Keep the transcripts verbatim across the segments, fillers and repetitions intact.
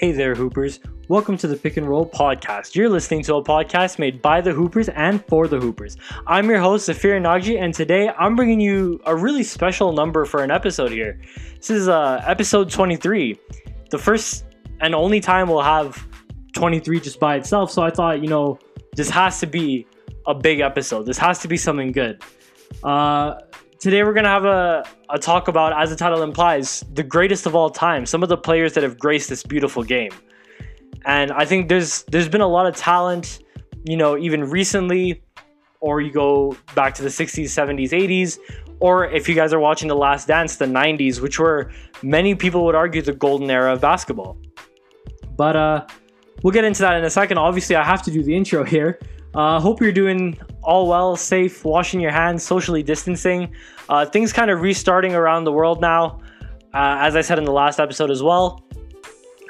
Hey there, Hoopers. Welcome to the Pick and Roll Podcast. You're listening to a podcast made by the Hoopers and for the Hoopers. I'm your host, Zafir Nagji, and today I'm bringing you a really special number for an episode here. This is uh, episode twenty-three, the first and only time we'll have twenty-three just by itself, so I thought, you know, this has to be a big episode. This has to be something good. Uh... Today we're going to have a, a talk about, as the title implies, the greatest of all time. Some of the players that have graced this beautiful game. And I think there's there's been a lot of talent, you know, even recently. Or you go back to the sixties, seventies, eighties. Or if you guys are watching The Last Dance, the nineties, which were, many people would argue, the golden era of basketball. But uh, we'll get into that in a second. Obviously, I have to do the intro here. Uh, hope you're doing all well, safe, washing your hands, socially distancing. Uh, things kind of restarting around the world now, uh, as I said in the last episode as well.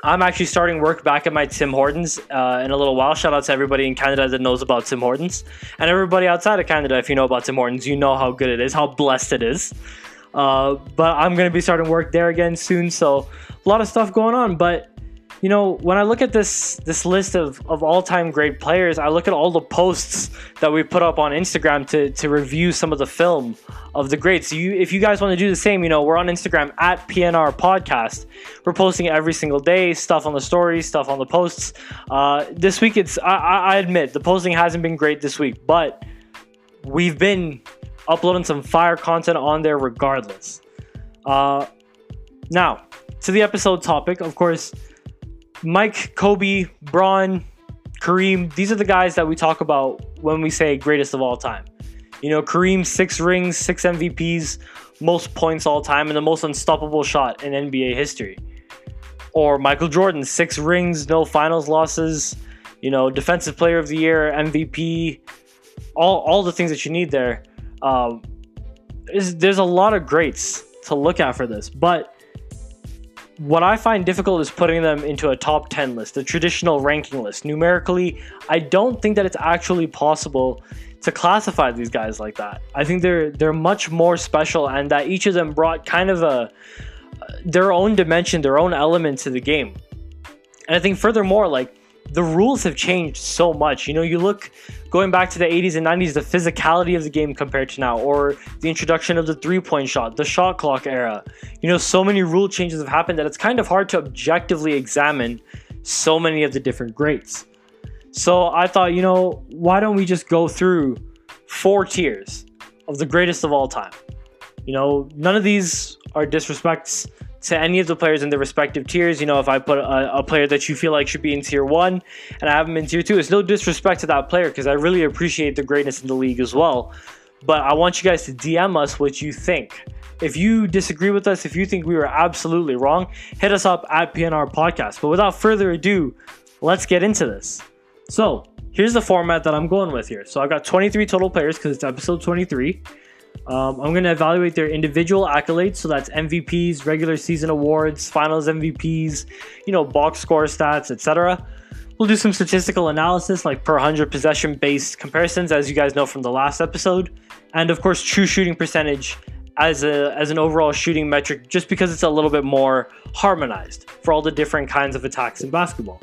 I'm actually starting work back at my Tim Hortons uh, in a little while. Shout out to everybody in Canada that knows about Tim Hortons. And everybody outside of Canada, if you know about Tim Hortons, you know how good it is, how blessed it is. Uh, but I'm going to be starting work there again soon, so a lot of stuff going on, but... You know, when I look at this this list of, of all-time great players, I look at all the posts that we put up on Instagram to, to review some of the film of the greats. You, if you guys want to do the same, you know, we're on Instagram at P N R Podcast. We're posting every single day, stuff on the stories, stuff on the posts. Uh, this week, it's I, I admit, the posting hasn't been great this week, but we've been uploading some fire content on there regardless. Uh, now, to the episode topic, of course... Mike, Kobe, Braun, Kareem, these are the guys that we talk about when we say greatest of all time. You know, Kareem, six rings, six M V Ps, most points all time, and the most unstoppable shot in N B A history. Or Michael Jordan, six rings, no finals losses, you know, defensive player of the year, M V P, all, all the things that you need there. Um, there's, there's a lot of greats to look at for this, but... What I find difficult is putting them into a top ten list, the traditional ranking list. Numerically, I don't think that it's actually possible to classify these guys like that. I think they're they're much more special, and that each of them brought kind of a their own dimension, their own element to the game. And I think furthermore, like, the rules have changed so much. You know, you look going back to the eighties and nineties, the physicality of the game compared to now, or the introduction of the three-point shot, the shot clock era. You know, so many rule changes have happened that it's kind of hard to objectively examine so many of the different greats. So I thought, you know, why don't we just go through four tiers of the greatest of all time? You know, none of these are disrespects to any of the players in their respective tiers. You know, if I put a, a player that you feel like should be in tier one and I have him in tier two, it's no disrespect to that player because I really appreciate the greatness in the league as well. But I want you guys to D M us what you think. If you disagree with us, if you think we were absolutely wrong, hit us up at P N R Podcast. But without further ado, let's get into this. So here's the format that I'm going with here. So I've got twenty-three total players because it's episode twenty-three. Um, I'm going to evaluate their individual accolades, so that's M V Ps, regular season awards, finals M V Ps, you know, box score stats, et cetera. We'll do some statistical analysis, like per one hundred possession-based comparisons, as you guys know from the last episode. And, of course, true shooting percentage as a as an overall shooting metric, just because it's a little bit more harmonized for all the different kinds of attacks in basketball.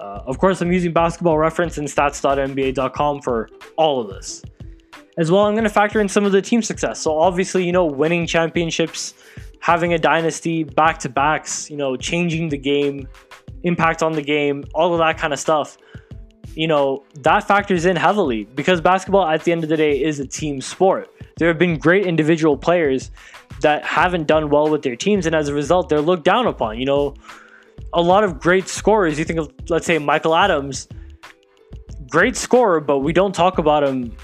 Uh, of course, I'm using Basketball Reference and stats dot N B A dot com for all of this. As well, I'm going to factor in some of the team success. So obviously, you know, winning championships, having a dynasty, back-to-backs, you know, changing the game, impact on the game, all of that kind of stuff. You know, that factors in heavily because basketball at the end of the day is a team sport. There have been great individual players that haven't done well with their teams, and as a result, they're looked down upon. You know, a lot of great scorers, you think of, let's say, Michael Adams, great scorer, but we don't talk about him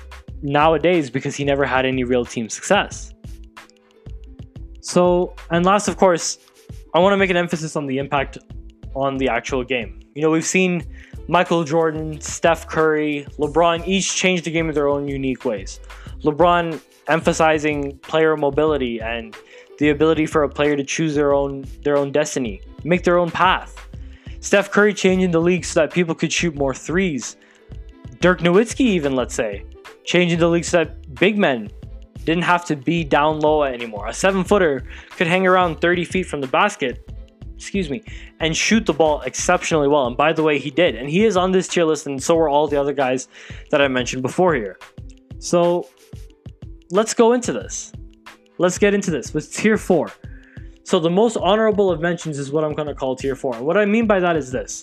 nowadays because he never had any real team success. So, and last, of course, I want to make an emphasis on the impact on the actual game. You know, we've seen Michael Jordan, Steph Curry, LeBron each change the game in their own unique ways. LeBron emphasizing player mobility and the ability for a player to choose their own their own destiny, make their own path. Steph Curry changing the league so that people could shoot more threes. Dirk Nowitzki, even, let's say, changing the league so that big men didn't have to be down low anymore. A seven-footer could hang around thirty feet from the basket excuse me, and shoot the ball exceptionally well. And by the way, he did. And he is on this tier list, and so are all the other guys that I mentioned before here. So let's go into this. Let's get into this with tier four. So the most honorable of mentions is what I'm going to call tier four. What I mean by that is this.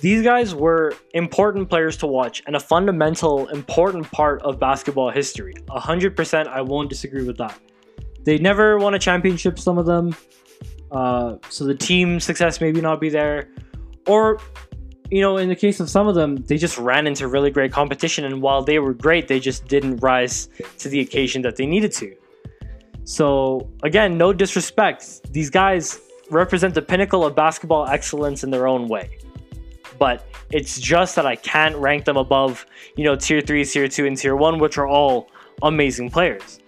These guys were important players to watch and a fundamental, important part of basketball history. one hundred percent, I won't disagree with that. They never won a championship, some of them. Uh, so the team success maybe not be there. Or, you know, in the case of some of them, they just ran into really great competition. And while they were great, they just didn't rise to the occasion that they needed to. So, again, no disrespect. These guys represent the pinnacle of basketball excellence in their own way. But it's just that I can't rank them above, you know, tier three, tier two, and tier one, which are all amazing players.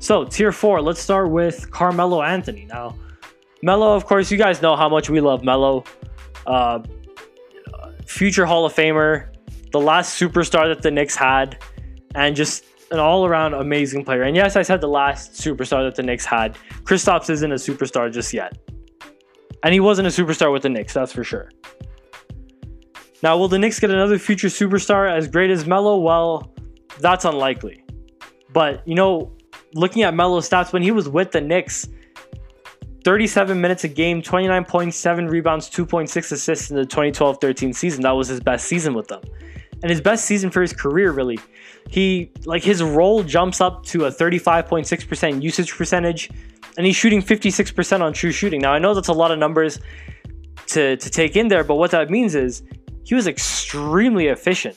So tier four, let's start with Carmelo Anthony. Now, Melo, of course, you guys know how much we love Melo. Uh, future Hall of Famer, the last superstar that the Knicks had, and just an all-around amazing player. And yes, I said the last superstar that the Knicks had. Kristaps isn't a superstar just yet. And he wasn't a superstar with the Knicks, that's for sure. Now, will the Knicks get another future superstar as great as Melo? Well, that's unlikely. But, you know, looking at Melo's stats, when he was with the Knicks, thirty-seven minutes a game, twenty-nine points, seven rebounds, two point six assists in the twenty twelve thirteen season. That was his best season with them. And his best season for his career, really. He, like, his role jumps up to a thirty-five point six percent usage percentage, and he's shooting fifty-six percent on true shooting. Now, I know that's a lot of numbers to, to take in there, but what that means is, he was extremely efficient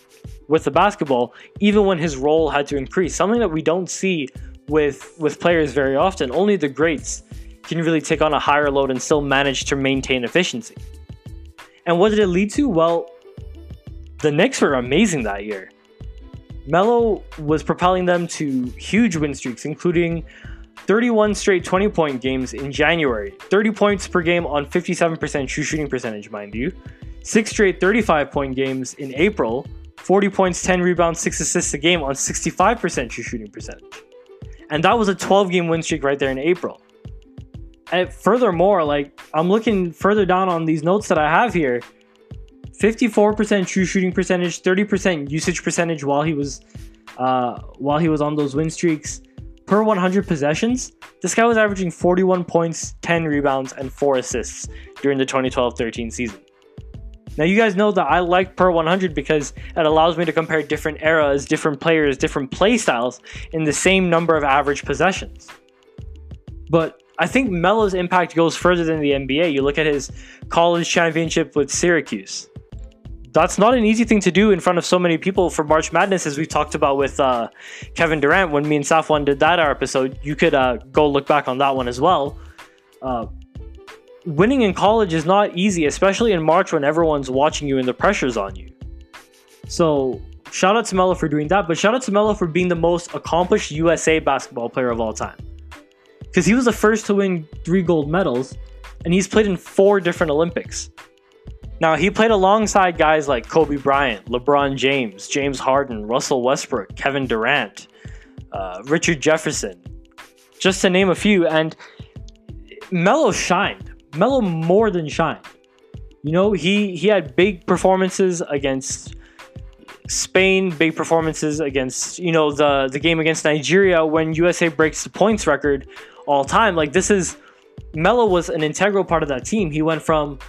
with the basketball, even when his role had to increase. Something that we don't see with, with players very often. Only the greats can really take on a higher load and still manage to maintain efficiency. And what did it lead to? Well, the Knicks were amazing that year. Melo was propelling them to huge win streaks, including thirty-one straight twenty-point games in January. thirty points per game on fifty-seven percent true shooting percentage, mind you. Six straight thirty-five point games in April, forty points, ten rebounds, six assists a game on sixty-five percent true shooting percentage. And that was a twelve game win streak right there in April. And furthermore, like, I'm looking further down on these notes that I have here, fifty-four percent true shooting percentage, thirty percent usage percentage while he was uh, while he was on those win streaks. Per one hundred possessions, this guy was averaging forty-one points, ten rebounds, and four assists during the twenty twelve thirteen season. Now, you guys know that I like per one hundred because it allows me to compare different eras, different players, different play styles in the same number of average possessions. But I think Melo's impact goes further than the N B A. You look at his college championship with Syracuse. That's not an easy thing to do in front of so many people for March Madness, as we talked about with uh, Kevin Durant when me and Safwan did that our episode. You could uh, go look back on that one as well. Uh, Winning in college is not easy, especially in March when everyone's watching you and the pressure's on you. So shout out to Melo for doing that, but shout out to Melo for being the most accomplished U S A basketball player of all time. Because he was the first to win three gold medals, and he's played in four different Olympics. Now, he played alongside guys like Kobe Bryant, LeBron James, James Harden, Russell Westbrook, Kevin Durant, uh, Richard Jefferson, just to name a few. And Melo shined. Melo more than shined. You know, he he had big performances against Spain, big performances against, you know, the the game against Nigeria when U S A breaks the points record all time. Like, this is, Melo was an integral part of that team. He went from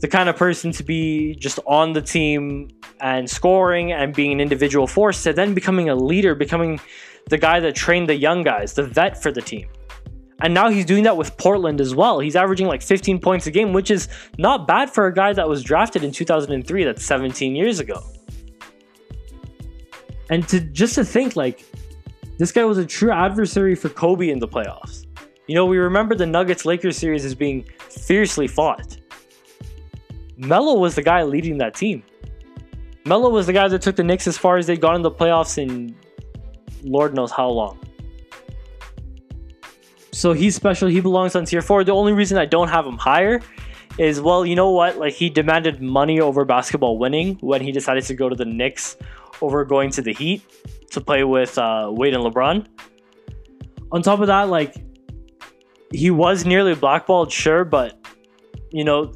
the kind of person to be just on the team and scoring and being an individual force to then becoming a leader, becoming the guy that trained the young guys, the vet for the team. And now he's doing that with Portland as well. He's averaging like fifteen points a game, which is not bad for a guy that was drafted in two thousand three. That's seventeen years ago. And to just to think, like, this guy was a true adversary for Kobe in the playoffs. You know, we remember the Nuggets-Lakers series as being fiercely fought. Melo was the guy leading that team. Melo was the guy that took the Knicks as far as they'd gone in the playoffs in Lord knows how long. So he's special. He belongs on tier four. The only reason I don't have him higher is, well, you know what? Like, he demanded money over basketball winning when he decided to go to the Knicks over going to the Heat to play with uh, Wade and LeBron. On top of that, like, he was nearly blackballed, sure, but you know,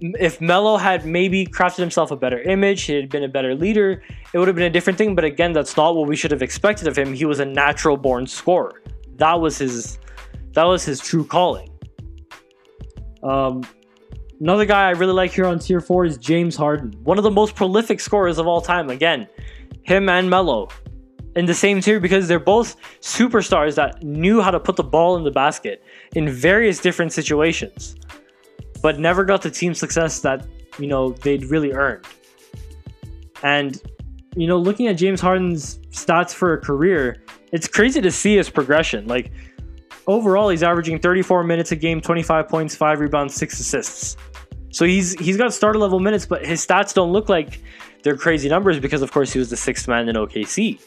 if Melo had maybe crafted himself a better image, he had been a better leader, it would have been a different thing. But again, that's not what we should have expected of him. He was a natural born scorer. That was his, that was his true calling. Um, another guy I really like here on tier four is James Harden, one of the most prolific scorers of all time. Again, him and Melo in the same tier because they're both superstars that knew how to put the ball in the basket in various different situations, but never got the team success that, you know, they'd really earned. And, you know, looking at James Harden's stats for a career, it's crazy to see his progression. Like, overall, he's averaging thirty-four minutes a game, twenty-five points, five rebounds, six assists. So he's he's got starter level minutes, but his stats don't look like they're crazy numbers because, of course, he was the sixth man in O K C.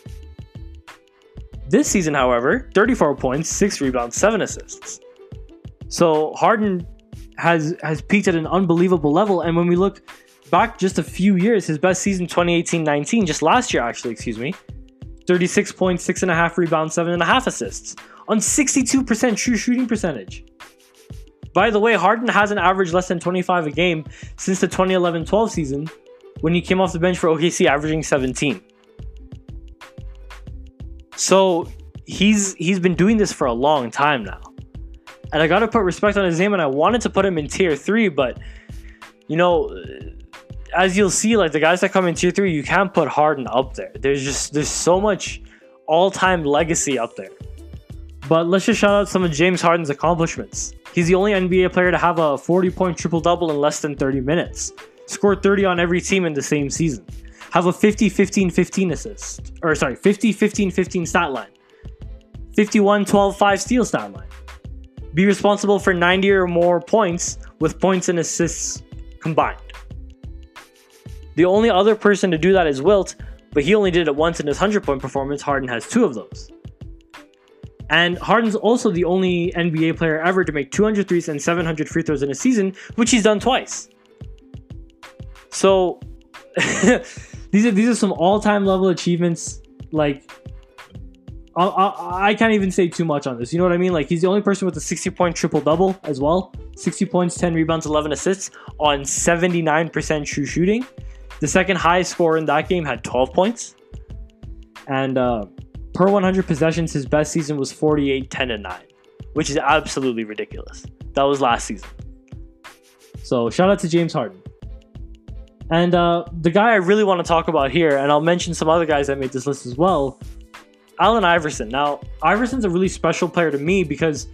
This season, however, thirty-four points, six rebounds, seven assists. So Harden has has peaked at an unbelievable level. And when we look back just a few years, his best season, twenty eighteen nineteen, just last year, actually, excuse me, thirty-six points, six and a half rebounds, seven and a half assists on sixty-two percent true shooting percentage. By the way, Harden hasn't averaged less than twenty-five a game since the twenty eleven twelve season, when he came off the bench for O K C, averaging seventeen. So he's he's been doing this for a long time now. And I got to put respect on his name, and I wanted to put him in tier three, but, you know, as you'll see, like, the guys that come in tier three, you can't put Harden up there. There's just, there's so much all-time legacy up there. But let's just shout out some of James Harden's accomplishments. He's the only N B A player to have a forty-point triple-double in less than thirty minutes, score thirty on every team in the same season, have a fifty fifteen fifteen assist, or sorry, fifty fifteen fifteen stat line, fifty-one twelve five steal stat line, be responsible for ninety or more points with points and assists combined. The only other person to do that is Wilt, but he only did it once in his hundred-point performance. Harden has two of those. And Harden's also the only N B A player ever to make two hundred threes and seven hundred free throws in a season, which he's done twice. So these are these are some all-time level achievemements. Like, I, I, I can't even say too much on this. You know what I mean? Like, he's the only person with a sixty-point triple-double as well. sixty points, ten rebounds, eleven assists on seventy-nine percent true shooting. The second highest scorer in that game had twelve points. And uh, per one hundred possessions, his best season was forty-eight ten and nine, which is absolutely ridiculous. That was last season. So shout out to James Harden. And uh, the guy I really want to talk about here, and I'll mention some other guys that made this list as well, Allen Iverson. Now, Iverson's a really special player to me because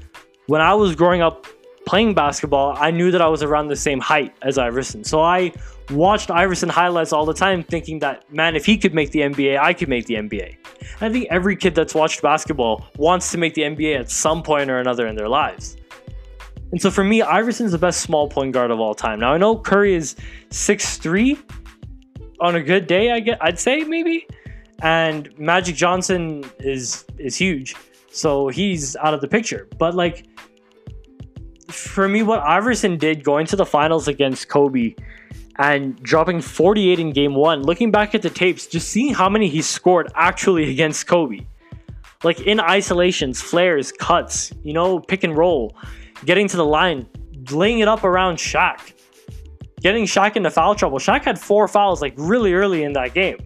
when I was growing up playing basketball, I knew that I was around the same height as Iverson. So I watched Iverson highlights all the time thinking that, man, if he could make the N B A, I could make the N B A. And I think every kid that's watched basketball wants to make the N B A at some point or another in their lives. And so for me, Iverson's the best small point guard of all time. Now, I know Curry is six three on a good day, I guess, I'd say maybe. And Magic Johnson is is huge. So he's out of the picture. But, like, for me, what Iverson did going to the finals against Kobe and dropping forty-eight in game one, looking back at the tapes, just seeing how many he scored actually against Kobe. Like, in isolations, flares, cuts, you know, pick and roll, getting to the line, laying it up around Shaq, getting Shaq into foul trouble. Shaq had four fouls, like, really early in that game.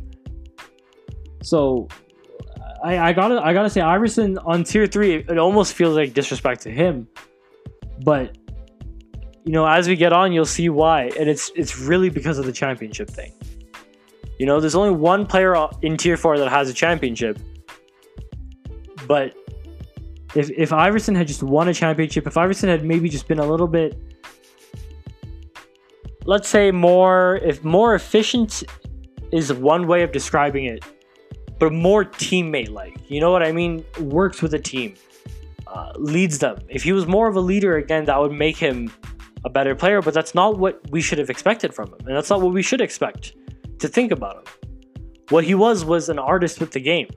So I, I gotta I gotta say, Iverson on tier three, it almost feels like disrespect to him. But, you know, as we get on, you'll see why. And it's it's really because of the championship thing. You know, there's only one player in tier four that has a championship. But If, if Iverson had just won a championship, if Iverson had maybe just been a little bit, let's say more, if more efficient is one way of describing it, but more teammate-like, you know what I mean? Works with a team, uh, leads them. If he was more of a leader, again, that would make him a better player, but that's not what we should have expected from him. And that's not what we should expect to think about him. What he was was an artist with the game.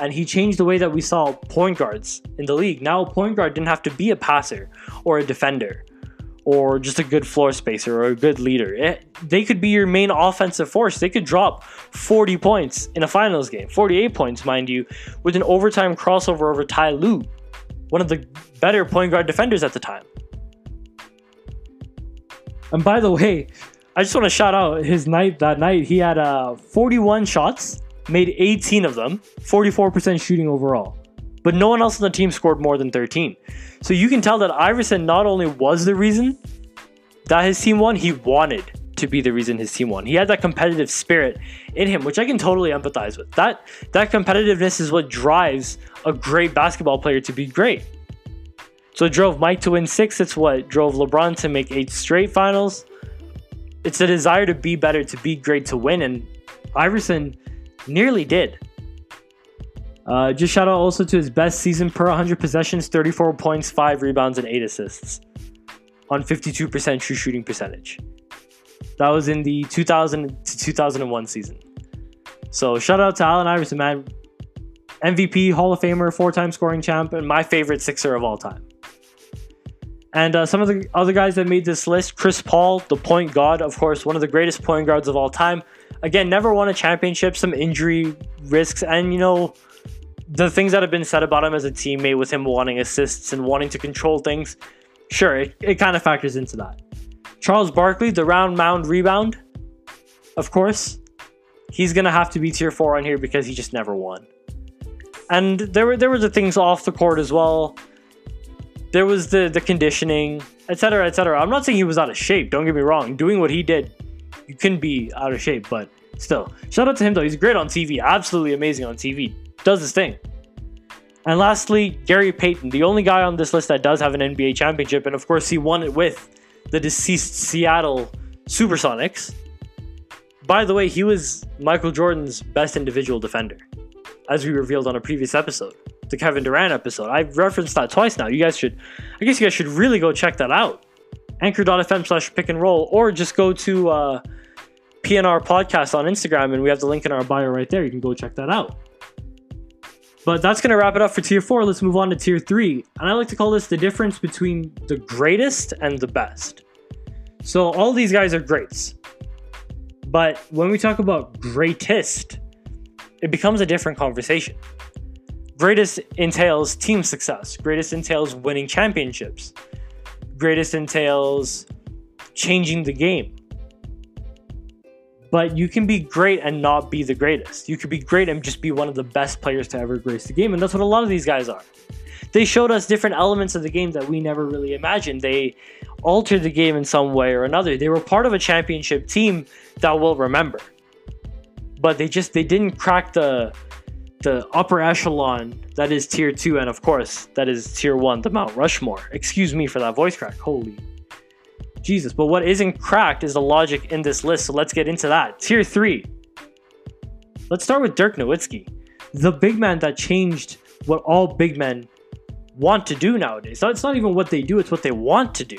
And he changed the way that we saw point guards in the league. Now a point guard didn't have to be a passer or a defender or just a good floor spacer or a good leader. It, they could be your main offensive force. They could drop forty points in a finals game, forty-eight points, mind you, with an overtime crossover over Ty Lue, one of the better point guard defenders at the time. And by the way, I just want to shout out his night. That night, he had uh, forty-one shots, made eighteen of them, forty-four percent shooting overall. But no one else on the team scored more than thirteen. So you can tell that Iverson not only was the reason that his team won, he wanted to be the reason his team won. He had that competitive spirit in him, which I can totally empathize with. That, that competitiveness is what drives a great basketball player to be great. So it drove Mike to win six. It's what drove LeBron to make eight straight finals. It's a desire to be better, to be great, to win. And Iverson nearly did. Uh, just shout out also to his best season per one hundred possessions, thirty-four points, five rebounds, and eight assists on fifty-two percent true shooting percentage. That was in the two thousand to two thousand one season. So shout out to Allen Iverson, man. M V P, Hall of Famer, four-time scoring champ, and my favorite Sixer of all time. And uh, some of the other guys that made this list, Chris Paul, the point guard, of course, one of the greatest point guards of all time. Again, never won a championship, some injury risks, and, you know, the things that have been said about him as a teammate with him wanting assists and wanting to control things. Sure, it, it kind of factors into that. Charles Barkley, the round mound rebound, of course. He's going to have to be tier four on here because he just never won. And there were there were the things off the court as well. There was the, the conditioning, et cetera, et cetera. I'm not saying he was out of shape. Don't get me wrong. Doing what he did, you couldn't be out of shape. But still, shout out to him, though. He's great on T V. Absolutely amazing on T V. Does his thing. And lastly, Gary Payton, the only guy on this list that does have an N B A championship. And, of course, he won it with the deceased Seattle Supersonics. By the way, he was Michael Jordan's best individual defender, as we revealed on a previous episode, the Kevin Durant episode. I've referenced that twice now. You guys should, I guess you guys should really go check that out. Anchor.fm slash pick and roll, or just go to uh, P N R Podcast on Instagram, and we have the link in our bio right there. You can go check that out. But that's going to wrap it up for tier four. Let's move on to tier three. And I like to call this the difference between the greatest and the best. So all these guys are greats. But when we talk about greatest, it becomes a different conversation. Greatest entails team success. Greatest entails winning championships. Greatest entails changing the game. But you can be great and not be the greatest. You could be great and just be one of the best players to ever grace the game. And that's what a lot of these guys are. They showed us different elements of the game that we never really imagined. They altered the game in some way or another. They were part of a championship team that we'll remember. But they just, they didn't crack the the upper echelon that is tier two, and of course that is tier one, the Mount Rushmore. Excuse me for that voice crack. Holy Jesus. But what isn't cracked is the logic in this list, so let's get into that. Tier three. Let's start with Dirk Nowitzki, the big man that changed what all big men want to do nowadays. So it's not even what they do, it's what they want to do.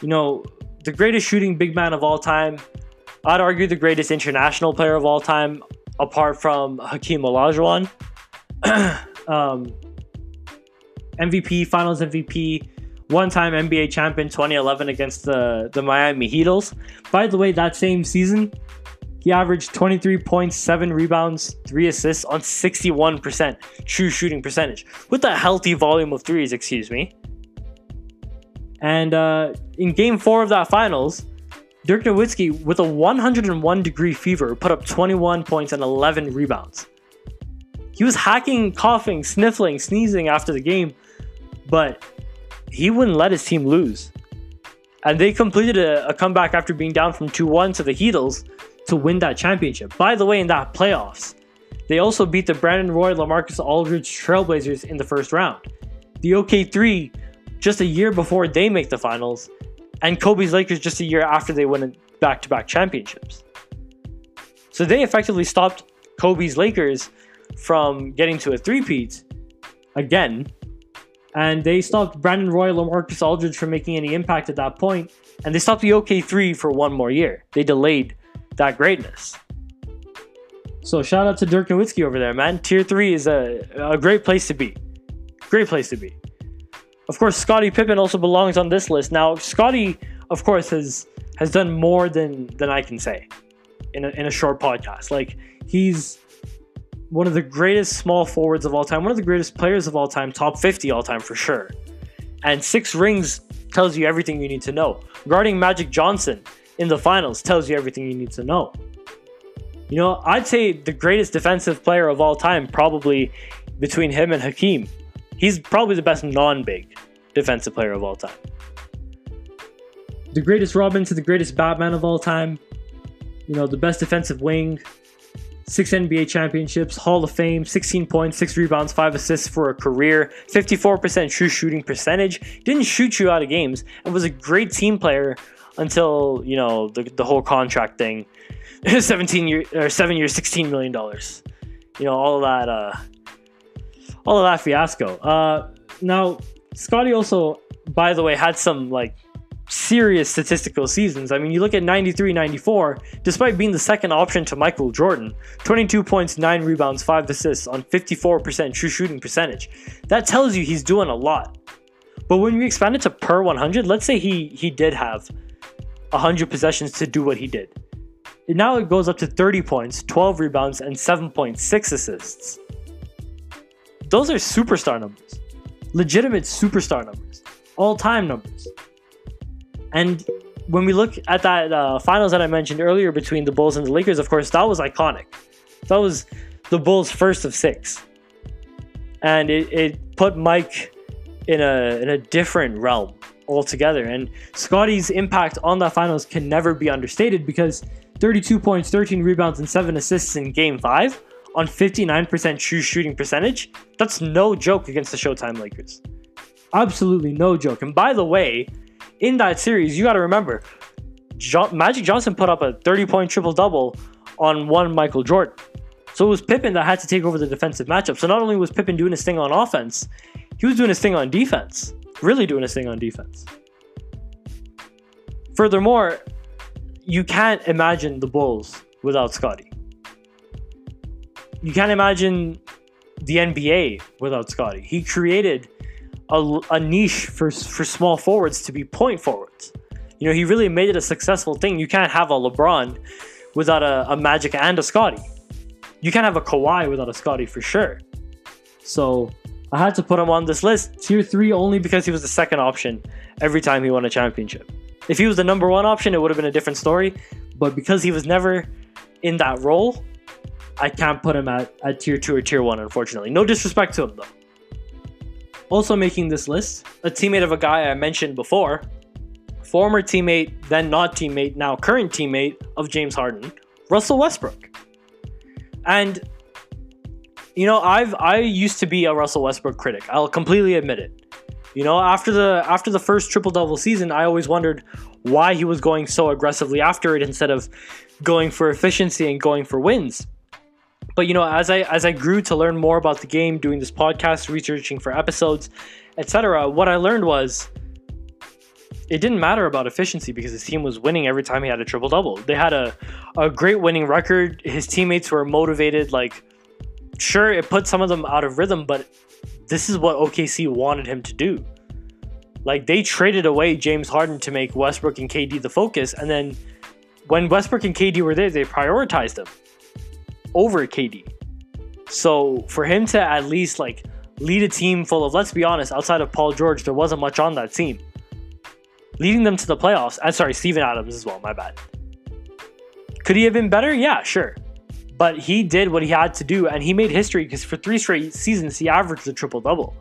You know, the greatest shooting big man of all time. I'd argue the greatest international player of all time, apart from Hakeem Olajuwon. um, M V P, Finals M V P, one-time N B A champion, twenty eleven against the, the Miami Heat. By the way, that same season, he averaged twenty-three points, seven rebounds, three assists on sixty-one percent true shooting percentage with a healthy volume of threes, excuse me. And uh, in game four of that Finals, Dirk Nowitzki, with a one hundred one degree fever, put up twenty-one points and eleven rebounds. He was hacking, coughing, sniffling, sneezing after the game, but he wouldn't let his team lose. And they completed a, a comeback after being down from two one to the Heatles to win that championship. By the way, in that playoffs, they also beat the Brandon Roy, LaMarcus Aldridge Trailblazers in the first round. The O K three, just a year before they make the Finals, and Kobe's Lakers just a year after they won back-to-back championships. So they effectively stopped Kobe's Lakers from getting to a three-peat again. And they stopped Brandon Roy, LaMarcus Aldridge from making any impact at that point. And they stopped the O K three for one more year. They delayed that greatness. So shout out to Dirk Nowitzki over there, man. Tier three is a, a great place to be. Great place to be. Of course, Scottie Pippen also belongs on this list. Now, Scottie, of course, has has done more than than I can say in a, in a short podcast. Like, he's one of the greatest small forwards of all time, one of the greatest players of all time, top fifty all time for sure. And six rings tells you everything you need to know. guarding Magic Johnson in the finals tells you everything you need to know. You know, I'd say the greatest defensive player of all time, probably between him and Hakeem. He's probably the best non-big defensive player of all time. The greatest Robin to the greatest Batman of all time. You know, the best defensive wing. Six N B A championships, Hall of Fame, sixteen points, six rebounds, five assists for a career, fifty-four percent true shooting percentage, didn't shoot you out of games, and was a great team player until, you know, the, the whole contract thing. seventeen year, or seven years, sixteen million dollars. You know, all of that, uh, all of that fiasco. Uh, now, Scottie also, by the way, had some, like, serious statistical seasons. I mean, you look at ninety-three ninety-four, despite being the second option to Michael Jordan, twenty-two points, nine rebounds, five assists on fifty-four percent true shooting percentage. That tells you he's doing a lot. But when we expand it to per one hundred, let's say he he did have one hundred possessions to do what he did. And now it goes up to thirty points, twelve rebounds, and seven point six assists. Those are superstar numbers. Legitimate superstar numbers. All-time numbers. And when we look at that uh, finals that I mentioned earlier between the Bulls and the Lakers, of course, that was iconic. That was the Bulls' first of six. And it, it put Mike in a, in a different realm altogether. And Scottie's impact on that finals can never be understated, because thirty-two points, thirteen rebounds, and seven assists in game five on fifty-nine percent true shooting percentage, that's no joke against the Showtime Lakers. Absolutely no joke. And by the way, in that series, you got to remember, jo- Magic Johnson put up a thirty-point triple-double on one Michael Jordan. So it was Pippen that had to take over the defensive matchup. So not only was Pippen doing his thing on offense, he was doing his thing on defense. Really doing his thing on defense. Furthermore, you can't imagine the Bulls without Scottie. You can't imagine the N B A without Scottie. He created A, a niche for for small forwards to be point forwards. You know, he really made it a successful thing. You can't have a LeBron without a, a Magic and a Scottie. You can't have a Kawhi without a Scottie, for sure. So I had to put him on this list, tier three, only because he was the second option every time he won a championship. If he was the number one option, it would have been a different story, but because he was never in that role, I can't put him at, at tier two or tier one, unfortunately. No disrespect to him, though. Also making this list, a teammate of a guy I mentioned before, former teammate, then not teammate, now current teammate of James Harden, Russell Westbrook. And, you know, I've I used to be a Russell Westbrook critic. I'll completely admit it. You know, after the after the first triple-double season, I always wondered why he was going so aggressively after it instead of going for efficiency and going for wins. But, you know, as I as I grew to learn more about the game, doing this podcast, researching for episodes, et cetera, what I learned was it didn't matter about efficiency because his team was winning every time he had a triple-double. They had a, a great winning record. His teammates were motivated. Like, sure, it put some of them out of rhythm, but this is what O K C wanted him to do. Like, they traded away James Harden to make Westbrook and K D the focus, and then when Westbrook and K D were there, they prioritized him over K D. So for him to at least like lead a team full of, let's be honest, outside of Paul George, there wasn't much on that team, leading them to the playoffs. I'm sorry, Steven Adams as well, my bad. Could he have been better? Yeah, sure. But he did what he had to do, and he made history because for three straight seasons, he averaged a triple-double.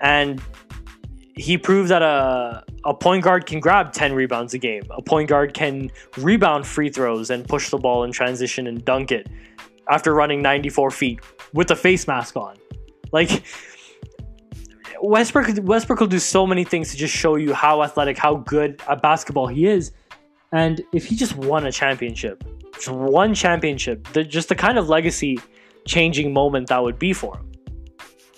And he proved that a, a point guard can grab ten rebounds a game. A point guard can rebound free throws and push the ball in transition and dunk it after running ninety-four feet with a face mask on. Like, Westbrook, Westbrook will do so many things to just show you how athletic, how good at basketball he is. And if he just won a championship, just one championship, the, just the kind of legacy-changing moment that would be for him.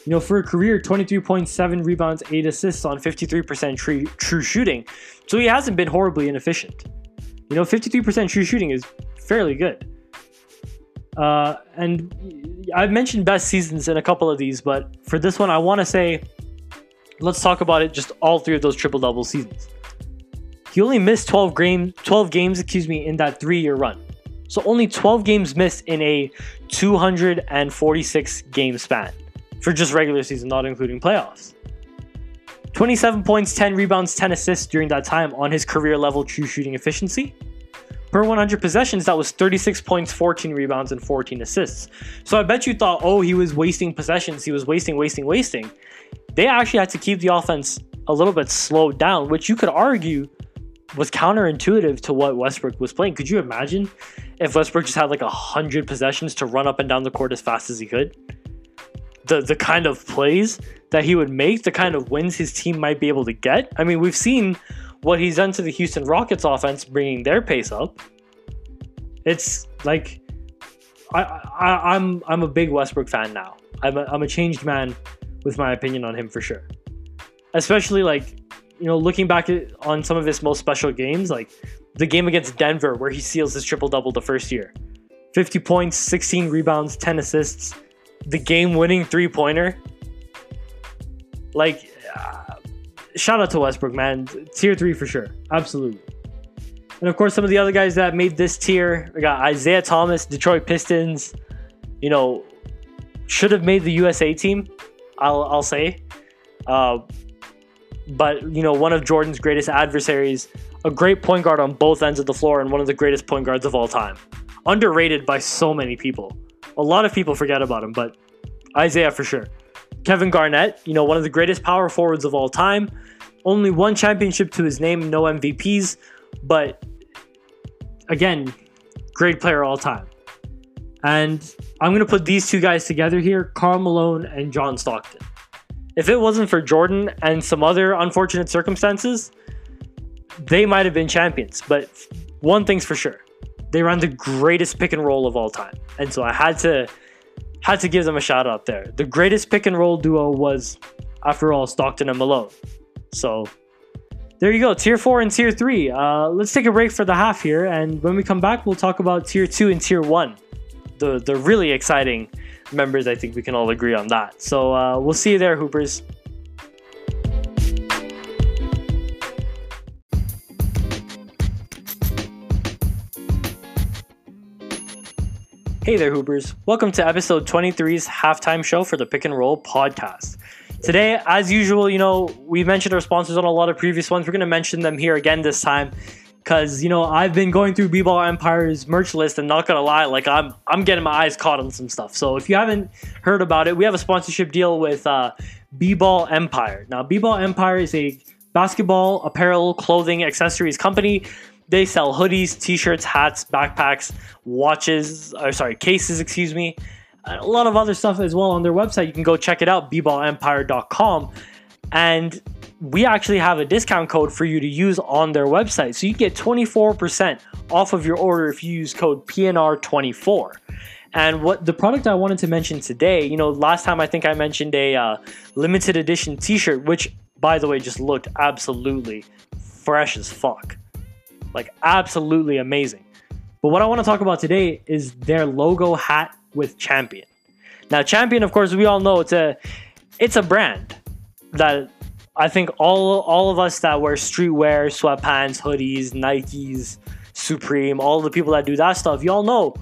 You know, for a career, twenty-three point seven rebounds, eight assists on fifty-three percent true, true shooting. So he hasn't been horribly inefficient. You know, fifty-three percent true shooting is fairly good. Uh, and I've mentioned best seasons in a couple of these, but for this one, I want to say, let's talk about it, just all three of those triple-double seasons. He only missed twelve games, twelve games, excuse me, in that three-year run. So only twelve games missed in a two hundred forty-six game span. For just regular season, not including playoffs. twenty-seven points, ten rebounds, ten assists during that time on his career level true shooting efficiency. Per one hundred possessions, that was thirty-six points, fourteen rebounds, and fourteen assists. So I bet you thought, oh, he was wasting possessions. He was wasting, wasting, wasting. They actually had to keep the offense a little bit slowed down, which you could argue was counterintuitive to what Westbrook was playing. Could you imagine if Westbrook just had like one hundred possessions to run up and down the court as fast as he could? The, the kind of plays that he would make, the kind of wins his team might be able to get. I mean, we've seen what he's done to the Houston Rockets offense, bringing their pace up. It's like, I, I, I'm I'm a big Westbrook fan now. I'm a, I'm a changed man with my opinion on him for sure. Especially like, you know, looking back at, on some of his most special games, like the game against Denver where he seals his triple-double the first year. fifty points, sixteen rebounds, ten assists, the game-winning three-pointer. Like, uh, shout out to Westbrook, man. Tier three for sure. Absolutely. And of course, some of the other guys that made this tier, I got Isiah Thomas, Detroit Pistons, you know, should have made the U S A team, I'll, I'll say. Uh, but, you know, one of Jordan's greatest adversaries, a great point guard on both ends of the floor, and one of the greatest point guards of all time. Underrated by so many people. A lot of people forget about him, but Isiah for sure. Kevin Garnett, you know, one of the greatest power forwards of all time. Only one championship to his name, no M V Ps, but again, great player all time. And I'm going to put these two guys together here, Karl Malone and John Stockton. If it wasn't for Jordan and some other unfortunate circumstances, they might have been champions, but one thing's for sure. They ran the greatest pick and roll of all time. And so I had to Had to give them a shout out there. The greatest pick and roll duo was, after all, Stockton and Malone. So there you go, tier four and tier three. Uh, let's take a break for the half here, and when we come back, we'll talk about tier two and tier one. The the really exciting members, I think we can all agree on that. So uh, we'll see you there, Hoopers. Hey there, Hoopers. Welcome to episode twenty-three's halftime show for the Pick and Roll podcast. Today, as usual, you know, we mentioned our sponsors on a lot of previous ones. We're going to mention them here again this time because, you know, I've been going through B-Ball Empire's merch list, and not going to lie, like I'm I'm getting my eyes caught on some stuff. So if you haven't heard about it, we have a sponsorship deal with uh, B-Ball Empire. Now, B-Ball Empire is a basketball, apparel, clothing, accessories company. They sell hoodies, t-shirts, hats, backpacks, watches, or sorry, cases, excuse me. A lot of other stuff as well on their website. You can go check it out, b ball empire dot com. And we actually have a discount code for you to use on their website. So you get twenty-four percent off of your order if you use code P N R twenty-four. And what the product I wanted to mention today, you know, last time I think I mentioned a uh, limited edition t-shirt, which, by the way, just looked absolutely fresh as fuck. Like, absolutely amazing. But what I want to talk about today is their logo hat with Champion. Now, Champion, of course, we all know it's a it's a brand that I think all all of us that wear streetwear, sweatpants, hoodies, Nikes, Supreme, all the people that do that stuff, y'all know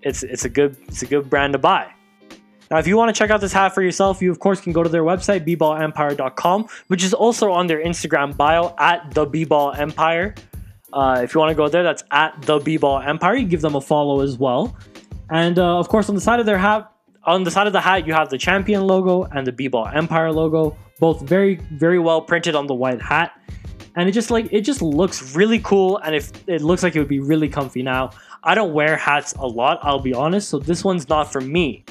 it's it's a good it's a good brand to buy. Now, if you want to check out this hat for yourself, you, of course, can go to their website, b ball empire dot com, which is also on their Instagram bio, at the B-Ball Empire. Uh, if you want to go there, that's at the B-Ball Empire. You give them a follow as well. And uh, of course, on the side of their hat, on the side of the hat, you have the Champion logo and the B-Ball Empire logo, both very, very well printed on the white hat. And it just like it just looks really cool, and if it looks like it would be really comfy. Now, I don't wear hats a lot, I'll be honest, so this one's not for me.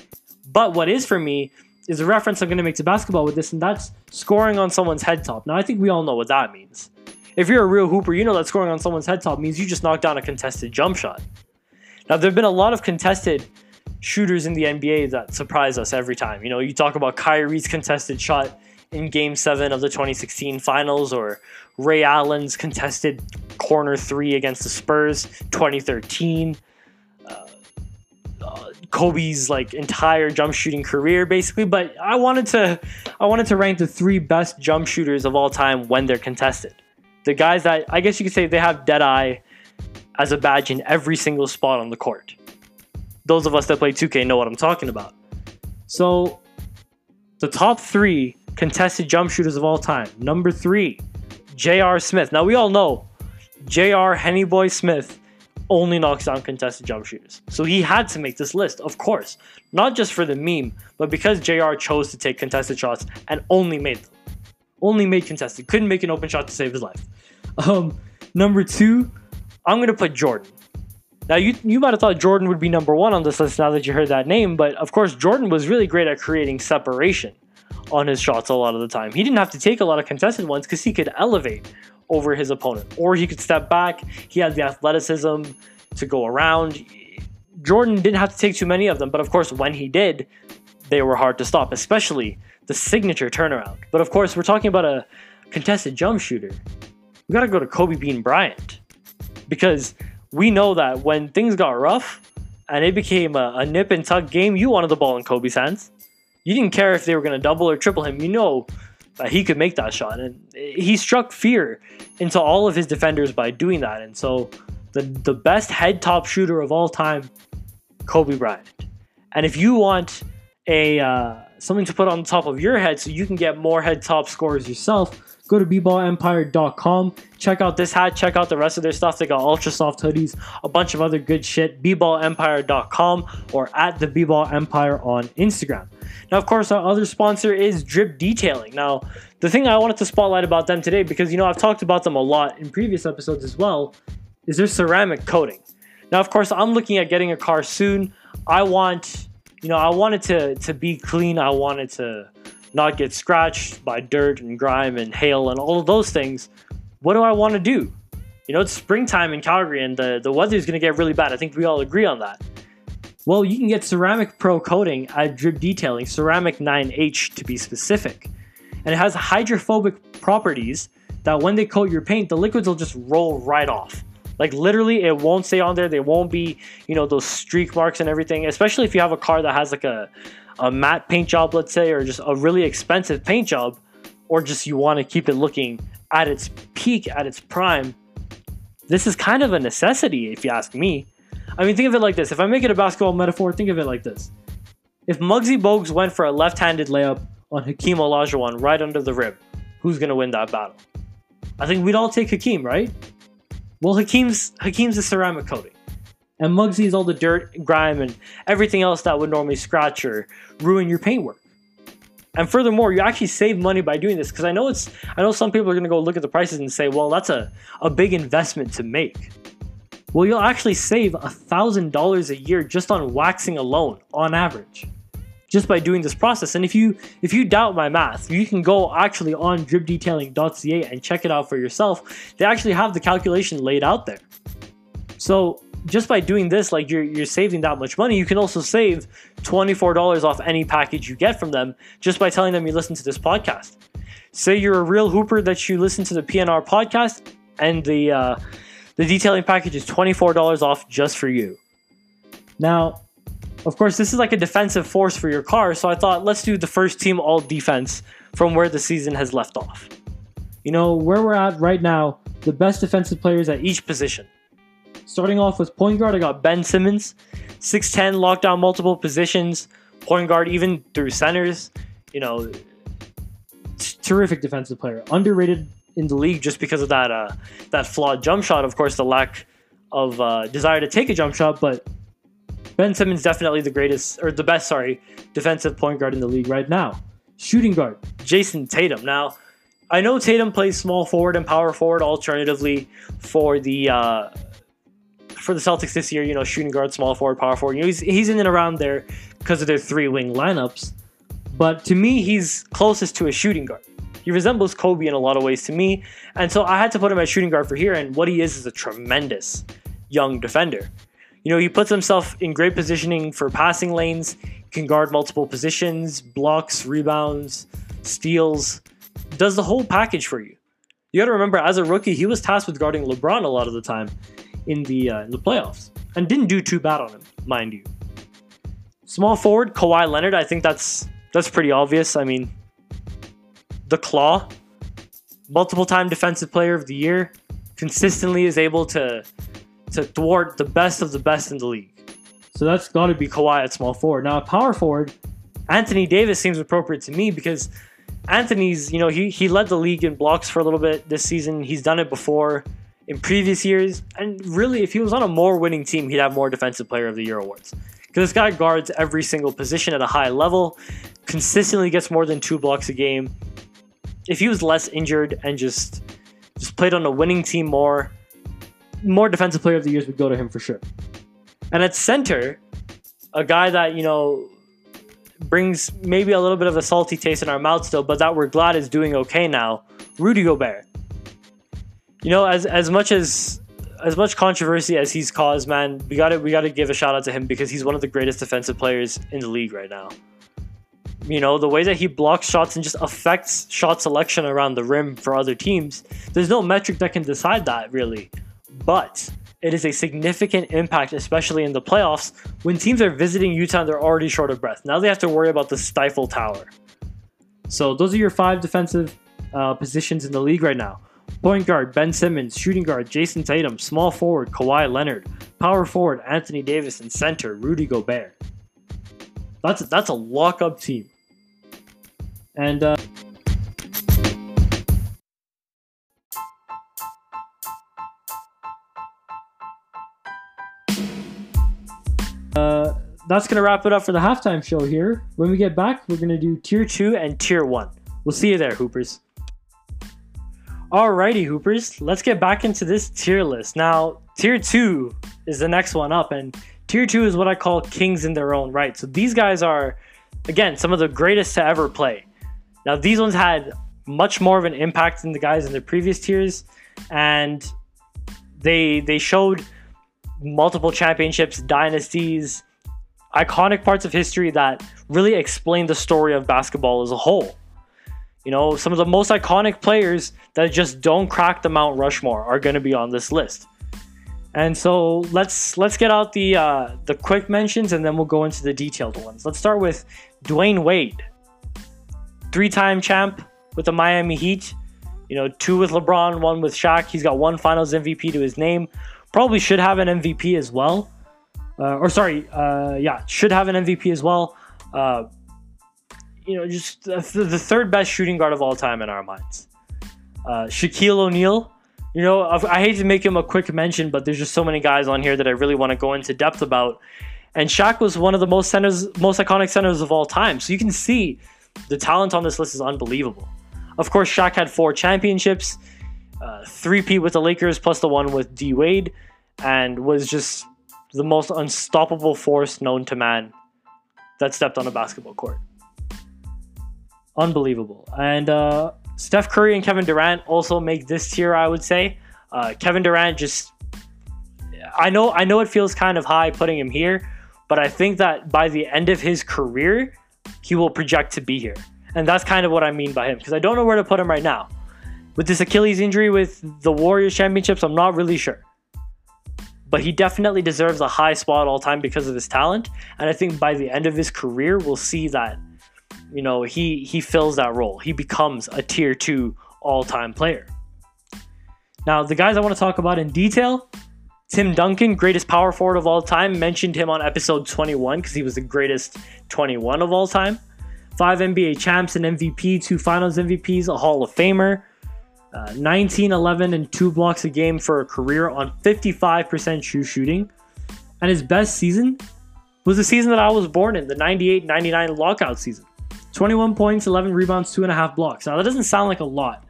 But what is for me is a reference I'm going to make to basketball with this, and that's scoring on someone's head top. Now, I think we all know what that means. If you're a real hooper, you know that scoring on someone's head top means you just knocked down a contested jump shot. Now, there have been a lot of contested shooters in the N B A that surprise us every time. You know, you talk about Kyrie's contested shot in Game seven of the twenty sixteen Finals, or Ray Allen's contested corner three against the Spurs twenty thirteen. Uh, uh, Kobe's like entire jump shooting career, basically. But I wanted to, I wanted to rank the three best jump shooters of all time when they're contested. The guys that, I guess you could say, they have dead eye as a badge in every single spot on the court. Those of us that play two K know what I'm talking about. So, the top three contested jump shooters of all time. Number three, J R. Smith. Now, we all know J R. Hennyboy Smith only knocks down contested jump shooters. So he had to make this list, of course. Not just for the meme, but because J R chose to take contested shots and only made them. Only made contested. Couldn't make an open shot to save his life. Um, number two, I'm going to put Jordan. Now, you, you might have thought Jordan would be number one on this list now that you heard that name, but of course, Jordan was really great at creating separation on his shots a lot of the time. He didn't have to take a lot of contested ones because he could elevate over his opponent, or he could step back. He had the athleticism to go around. Jordan didn't have to take too many of them, but of course, when he did, they were hard to stop, especially the signature turnaround. But of course, we're talking about a contested jump shooter. We got to go to Kobe Bean Bryant, because we know that when things got rough and it became a, a nip and tuck game, you wanted the ball in Kobe's hands. You didn't care if they were going to double or triple him. You know that he could make that shot. And he struck fear into all of his defenders by doing that. And so the, the best head top shooter of all time, Kobe Bryant. And if you want a uh, something to put on top of your head so you can get more head top scores yourself, go to b ball empire dot com. Check out this hat. Check out the rest of their stuff. They got ultra soft hoodies, a bunch of other good shit. b ball empire dot com or at the B-Ball Empire on Instagram. Now, of course, our other sponsor is Drip Detailing. Now, the thing I wanted to spotlight about them today, because, you know, I've talked about them a lot in previous episodes as well, is their ceramic coating. Now, of course, I'm looking at getting a car soon. I want, you know, I want it to, to be clean. I want it to not get scratched by dirt and grime and hail and all of those things. What do I want to do? You know, it's springtime in Calgary and the, the weather is going to get really bad. I think we all agree on that. Well, you can get Ceramic Pro coating at Drip Detailing, Ceramic nine H to be specific. And it has hydrophobic properties that when they coat your paint, the liquids will just roll right off. Like, literally, it won't stay on there. They won't be, you know, those streak marks and everything, especially if you have a car that has like a, a matte paint job, let's say, or just a really expensive paint job, or just you want to keep it looking at its peak, at its prime. This is kind of a necessity, if you ask me. I mean, think of it like this. If I make it a basketball metaphor, think of it like this. If Muggsy Bogues went for a left-handed layup on Hakeem Olajuwon right under the rim, who's going to win that battle? I think we'd all take Hakeem, right? Well, Hakeem's Hakeem's the ceramic coating. And Muggsy is all the dirt, grime, and everything else that would normally scratch or ruin your paintwork. And furthermore, you actually save money by doing this, because I know it's I know some people are going to go look at the prices and say, well, that's a, a big investment to make. Well, you'll actually save one thousand dollars a year just on waxing alone, on average, just by doing this process. And if you if you doubt my math, you can go actually on drip detailing dot c a and check it out for yourself. They actually have the calculation laid out there. So just by doing this, like, you're you're saving that much money. You can also save twenty-four dollars off any package you get from them just by telling them you listen to this podcast. Say you're a real hooper that you listen to the P N R podcast, and the... Uh, The detailing package is twenty-four dollars off just for you. Now, of course, this is like a defensive force for your car, so I thought, let's do the first team all defense from where the season has left off. You know, where we're at right now, the best defensive players at each position. Starting off with point guard, I got Ben Simmons, six ten, lockdown multiple positions, point guard even through centers. You know, t- terrific defensive player, underrated in the league just because of that uh, that flawed jump shot. Of course, the lack of uh, desire to take a jump shot, but Ben Simmons definitely the greatest, or the best, sorry, defensive point guard in the league right now. Shooting guard, Jason Tatum. Now, I know Tatum plays small forward and power forward alternatively for the uh, for the Celtics this year. You know, shooting guard, small forward, power forward. You know, he's, he's in and around there because of their three-wing lineups. But to me, he's closest to a shooting guard. He resembles Kobe in a lot of ways to me, and so I had to put him at shooting guard for here, and what he is is a tremendous young defender. You know, he puts himself in great positioning for passing lanes, can guard multiple positions, blocks, rebounds, steals, does the whole package for you. You got to remember, as a rookie, he was tasked with guarding LeBron a lot of the time in the, uh, in the playoffs, and didn't do too bad on him, mind you. Small forward, Kawhi Leonard, I think that's that's pretty obvious. I mean, the Claw, multiple-time Defensive Player of the Year, consistently is able to to thwart the best of the best in the league. So that's got to be Kawhi at small forward. Now, at power forward, Anthony Davis seems appropriate to me because Anthony's, you know, he he led the league in blocks for a little bit this season. He's done it before in previous years. And really, if he was on a more winning team, he'd have more Defensive Player of the Year awards. Because this guy guards every single position at a high level, consistently gets more than two blocks a game. If he was less injured and just just played on a winning team more, more Defensive Player of the Years would go to him for sure. And at center, a guy that, you know, brings maybe a little bit of a salty taste in our mouth still, but that we're glad is doing okay now, Rudy Gobert. You know, as as much as as much controversy as he's caused, man, we gotta we gotta give a shout out to him because he's one of the greatest defensive players in the league right now. You know, the way that he blocks shots and just affects shot selection around the rim for other teams, there's no metric that can decide that really. But it is a significant impact, especially in the playoffs, when teams are visiting Utah and they're already short of breath. Now they have to worry about the stifle tower. So those are your five defensive uh, positions in the league right now. Point guard, Ben Simmons. Shooting guard, Jason Tatum. Small forward, Kawhi Leonard. Power forward, Anthony Davis. And center, Rudy Gobert. That's, that's a lock-up team. And... Uh Uh, that's going to wrap it up for the halftime show here. When we get back, we're going to do Tier two and Tier one. We'll see you there, Hoopers. Alrighty, Hoopers. Let's get back into this tier list. Now, Tier two is the next one up, and Tier two is what I call kings in their own right. So these guys are, again, some of the greatest to ever play. Now, these ones had much more of an impact than the guys in the previous tiers, and they they showed multiple championships, dynasties, iconic parts of history that really explain the story of basketball as a whole. You know, some of the most iconic players that just don't crack the Mount Rushmore are going to be on this list. And so let's let's get out the uh, the quick mentions and then we'll go into the detailed ones. Let's start with Dwayne Wade, three-time champ with the Miami Heat. You know, two with LeBron, one with Shaq. He's got one Finals M V P to his name. Probably should have an M V P as well. Uh, or sorry, uh, yeah, should have an M V P as well. Uh, you know, just the, the third best shooting guard of all time in our minds. Uh, Shaquille O'Neal. You know, I've, I hate to make him a quick mention, but there's just so many guys on here that I really want to go into depth about. And Shaq was one of the most centers, most iconic centers of all time. So you can see the talent on this list is unbelievable. Of course, Shaq had four championships. Uh, three-peat with the Lakers plus the one with D. Wade, and was just the most unstoppable force known to man that stepped on a basketball court. Unbelievable. And uh, Steph Curry and Kevin Durant also make this tier, I would say. Uh, Kevin Durant just... I know, I know it feels kind of high putting him here, but I think that by the end of his career, he will project to be here. And that's kind of what I mean by him, because I don't know where to put him right now. With this Achilles injury with the Warriors championships, I'm not really sure. But he definitely deserves a high spot all time because of his talent. And I think by the end of his career, we'll see that, you know, he, he fills that role. He becomes a tier two all-time player. Now, the guys I want to talk about in detail, Tim Duncan, greatest power forward of all time. Mentioned him on episode twenty-one because he was the greatest twenty-one of all time. Five N B A champs, an M V P, two finals M V Ps, a Hall of Famer. Uh, nineteen, eleven, and two blocks a game for a career on fifty-five percent true shooting. And his best season was the season that I was born in, the ninety-eight ninety-nine lockout season. twenty-one points, eleven rebounds, two point five blocks. Now, that doesn't sound like a lot.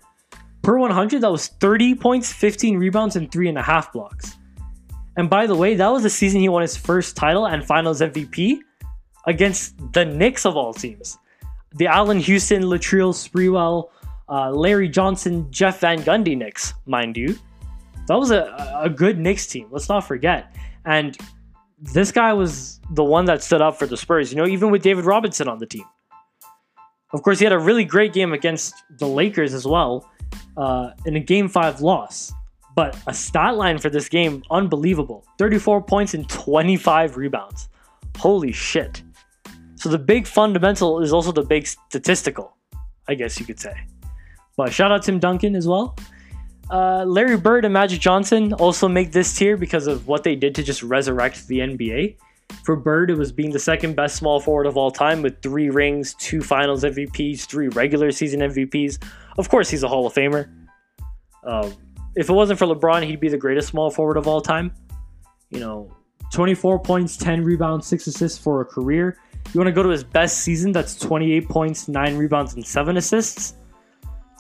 Per one hundred, that was thirty points, fifteen rebounds, and three point five blocks. And by the way, that was the season he won his first title and finals M V P against the Knicks of all teams. The Allen, Houston, Latrell Sprewell, Uh, Larry Johnson, Jeff Van Gundy Knicks, mind you. That was a, a good Knicks team, let's not forget. And this guy was the one that stood up for the Spurs, you know, even with David Robinson on the team. Of course, he had a really great game against the Lakers as well, uh, in a Game five loss. But a stat line for this game, unbelievable. thirty-four points and twenty-five rebounds. Holy shit. So the big fundamental is also the big statistical, I guess you could say. But shout out Tim Duncan as well. Uh, Larry Bird and Magic Johnson also make this tier because of what they did to just resurrect the N B A. For Bird, it was being the second best small forward of all time with three rings, two finals M V Ps, three regular season M V Ps. Of course, he's a Hall of Famer. Um, if it wasn't for LeBron, he'd be the greatest small forward of all time. You know, twenty-four points, ten rebounds, six assists for a career. You want to go to his best season, that's twenty-eight points, nine rebounds, and seven assists.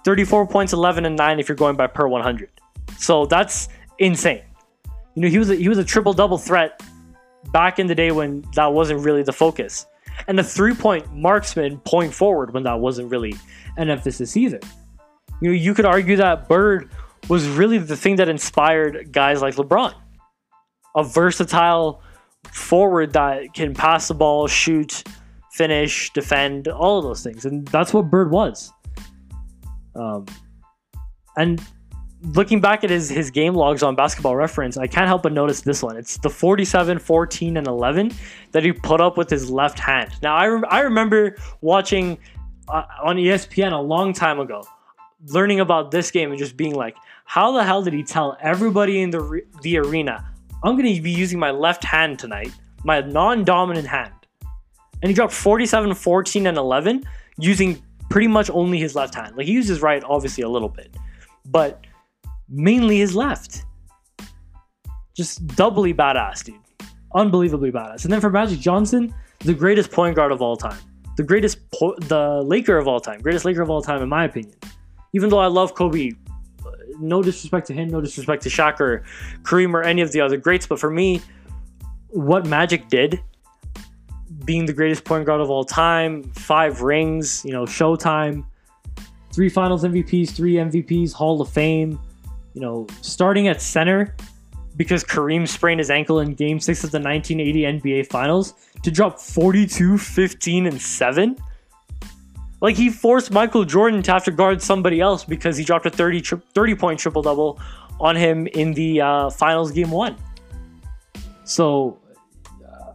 thirty-four points, eleven, and nine if you're going by per one hundred. So that's insane. You know, he was a, he was a triple-double threat back in the day when that wasn't really the focus. And a three-point marksman point forward when that wasn't really an emphasis either. You know, you could argue that Bird was really the thing that inspired guys like LeBron. A versatile forward that can pass the ball, shoot, finish, defend, all of those things. And that's what Bird was. Um, and looking back at his, his game logs on Basketball Reference, I can't help but notice this one. It's the forty-seven, fourteen, and eleven that he put up with his left hand. Now, I, re- I remember watching uh, on E S P N a long time ago, learning about this game and just being like, how the hell did he tell everybody in the re- the arena, I'm going to be using my left hand tonight, my non-dominant hand. And he dropped forty-seven, fourteen, and eleven using pretty much only his left hand. Like, he used his right, obviously, a little bit, but mainly his left. Just doubly badass, dude. Unbelievably badass. And then for Magic Johnson, the greatest point guard of all time. The greatest, po- the Laker of all time. Greatest Laker of all time, in my opinion. Even though I love Kobe, no disrespect to him, no disrespect to Shaq or Kareem or any of the other greats, but for me, what Magic did, being the greatest point guard of all time, five rings, you know, showtime, three finals M V Ps, three M V Ps, Hall of Fame, you know, starting at center because Kareem sprained his ankle in game six of the nineteen eighty N B A Finals to drop forty-two, fifteen, and seven. Like, he forced Michael Jordan to have to guard somebody else because he dropped a thirty-point triple-double on him in the uh, finals game one. So, uh,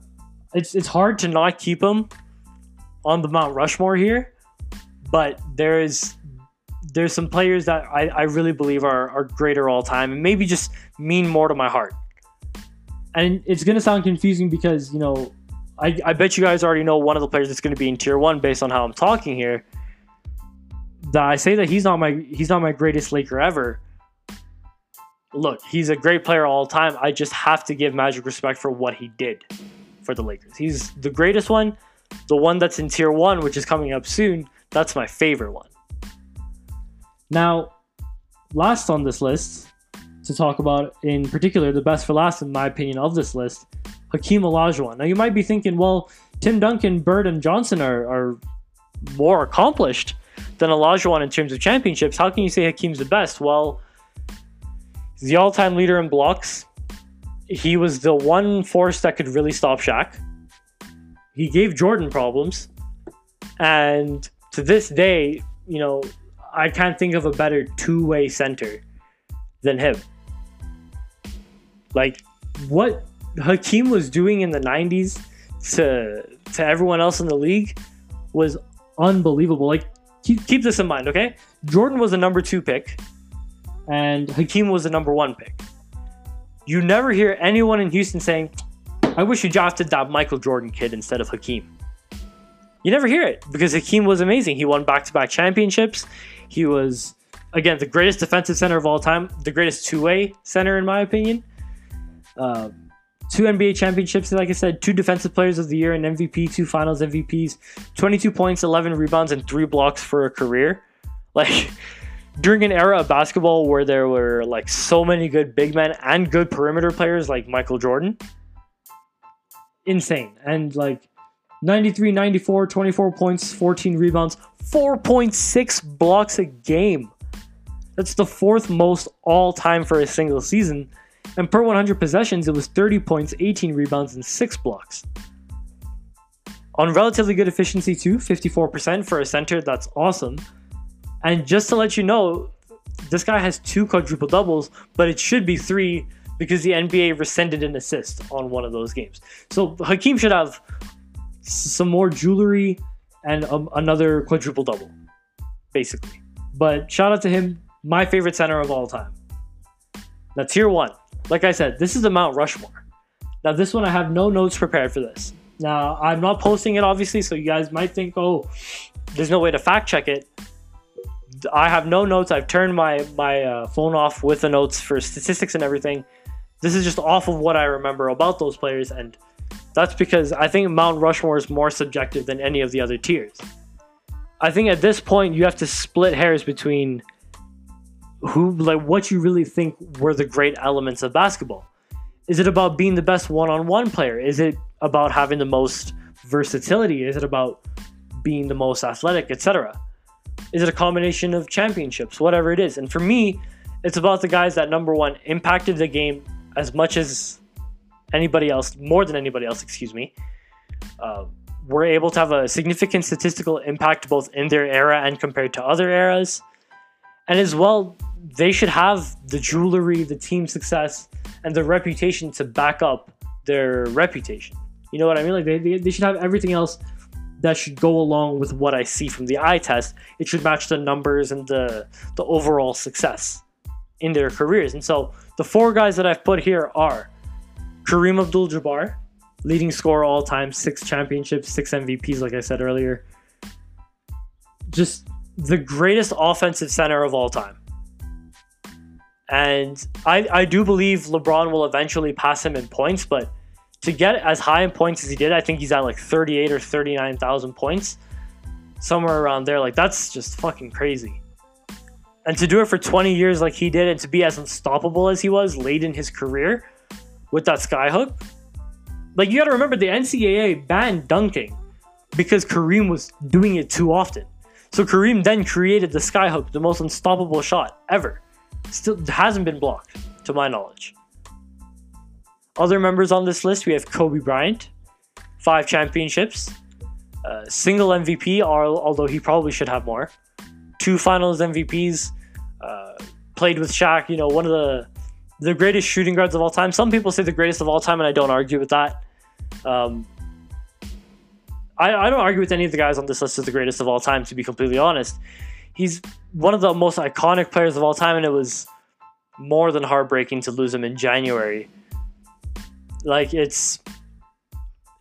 it's it's hard to not keep him on the Mount Rushmore here. But there is there's some players that I, I really believe are, are greater all time and maybe just mean more to my heart. And it's going to sound confusing because, you know, I, I bet you guys already know one of the players that's going to be in tier one based on how I'm talking here. That I say that he's not my he's not my greatest Laker ever. Look, he's a great player all time. I just have to give Magic respect for what he did for the Lakers. He's the greatest one. The one that's in tier one, which is coming up soon, that's my favorite one. Now, last on this list to talk about, in particular, the best for last, in my opinion, of this list, Hakeem Olajuwon. Now, you might be thinking, well, Tim Duncan, Bird, and Johnson are, are more accomplished than Olajuwon in terms of championships. How can you say Hakeem's the best? Well, he's the all-time leader in blocks. He was the one force that could really stop Shaq. He gave Jordan problems. And to this day, you know, I can't think of a better two-way center than him. Like, what Hakeem was doing in the nineties to to everyone else in the league was unbelievable. Like, keep, keep this in mind, okay? Jordan was the number two pick, and Hakeem was the number one pick. You never hear anyone in Houston saying, I wish you drafted that Michael Jordan kid instead of Hakeem. You never hear it because Hakeem was amazing. He won back-to-back championships. He was, again, the greatest defensive center of all time, the greatest two-way center, in my opinion. Uh, Two N B A championships, like I said, two defensive players of the year, an M V P, two finals M V Ps, twenty-two points, eleven rebounds, and three blocks for a career. Like, during an era of basketball where there were, like, so many good big men and good perimeter players like Michael Jordan. Insane. And, like, ninety-three, ninety-four, twenty-four points, fourteen rebounds, four point six blocks a game. That's the fourth most all-time for a single season. And per one hundred possessions, it was thirty points, eighteen rebounds, and six blocks. On relatively good efficiency too, fifty-four percent for a center, that's awesome. And just to let you know, this guy has two quadruple doubles, but it should be three because the N B A rescinded an assist on one of those games. So Hakeem should have some more jewelry and um, another quadruple double, basically. But shout out to him, my favorite center of all time. Now, tier one. Like I said, this is the Mount Rushmore. Now, this one, I have no notes prepared for this. Now, I'm not posting it, obviously, so you guys might think, oh, there's no way to fact check it. I have no notes. I've turned my, my uh, phone off with the notes for statistics and everything. This is just off of what I remember about those players, and that's because I think Mount Rushmore is more subjective than any of the other tiers. I think at this point, you have to split hairs between who, like, what you really think were the great elements of basketball. Is it about being the best one-on-one player? Is it about having the most versatility? Is it about being the most athletic, et cetera? Is it a combination of championships? Whatever it is. And for me, it's about the guys that, number one, impacted the game as much as anybody else, more than anybody else, excuse me, uh, were able to have a significant statistical impact both in their era and compared to other eras. And as well, they should have the jewelry, the team success, and the reputation to back up their reputation. You know what I mean? Like they, they, they should have everything else that should go along with what I see from the eye test. It should match the numbers and the, the overall success in their careers. And so the four guys that I've put here are Kareem Abdul-Jabbar, leading scorer all time, six championships, six M V Ps, like I said earlier. Just the greatest offensive center of all time. And I, I do believe LeBron will eventually pass him in points, but to get as high in points as he did, I think he's at like thirty-eight or thirty-nine thousand points, somewhere around there. Like, that's just fucking crazy. And to do it for twenty years like he did, and to be as unstoppable as he was late in his career with that skyhook. Like, you got to remember, the N C double A banned dunking because Kareem was doing it too often. So Kareem then created the skyhook, the most unstoppable shot ever. Still hasn't been blocked, to my knowledge. Other members on this list, we have Kobe Bryant, five championships, uh, single M V P, although he probably should have more, two finals M V Ps, uh, played with Shaq, you know, one of the, the greatest shooting guards of all time. Some people say the greatest of all time, and I don't argue with that. Um, I, I don't argue with any of the guys on this list as the greatest of all time, to be completely honest. He's one of the most iconic players of all time, and it was more than heartbreaking to lose him in January. Like, it's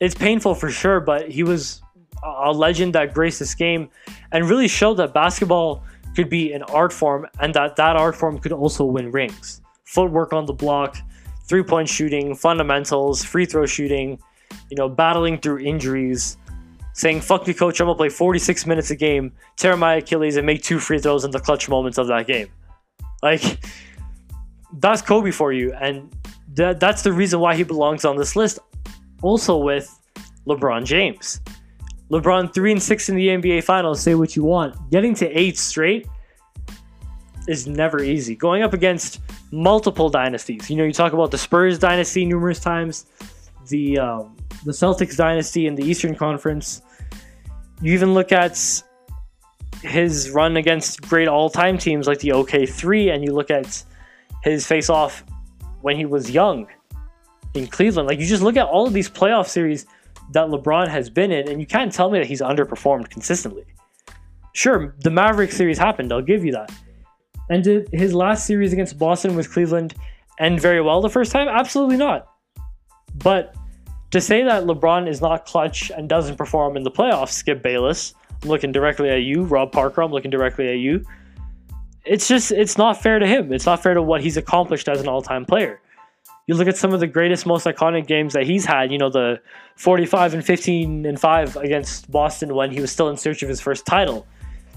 it's painful for sure, but he was a legend that graced this game and really showed that basketball could be an art form, and that that art form could also win rings. Footwork on the block, three-point shooting, fundamentals, free throw shooting, you know, battling through injuries, saying, fuck you, coach, I'm going to play forty-six minutes a game, tear my Achilles, and make two free throws in the clutch moments of that game. Like, that's Kobe for you. And th- that's the reason why he belongs on this list. Also with LeBron James. LeBron, three and six in the N B A Finals, say what you want. Getting to eight straight is never easy. Going up against multiple dynasties. You know, you talk about the Spurs dynasty numerous times. The... Um, The Celtics dynasty in the Eastern Conference. You even look at his run against great all-time teams like the O K three, and you look at his face-off when he was young in Cleveland. Like, you just look at all of these playoff series that LeBron has been in, and you can't tell me that he's underperformed consistently. Sure, the Maverick series happened, I'll give you that. And did his last series against Boston with Cleveland end very well the first time? Absolutely not. But to say that LeBron is not clutch and doesn't perform in the playoffs, Skip Bayless, I'm looking directly at you. Rob Parker, I'm looking directly at you. It's just, it's not fair to him. It's not fair to what he's accomplished as an all-time player. You look at some of the greatest, most iconic games that he's had, you know, the forty-five and fifteen and five against Boston when he was still in search of his first title.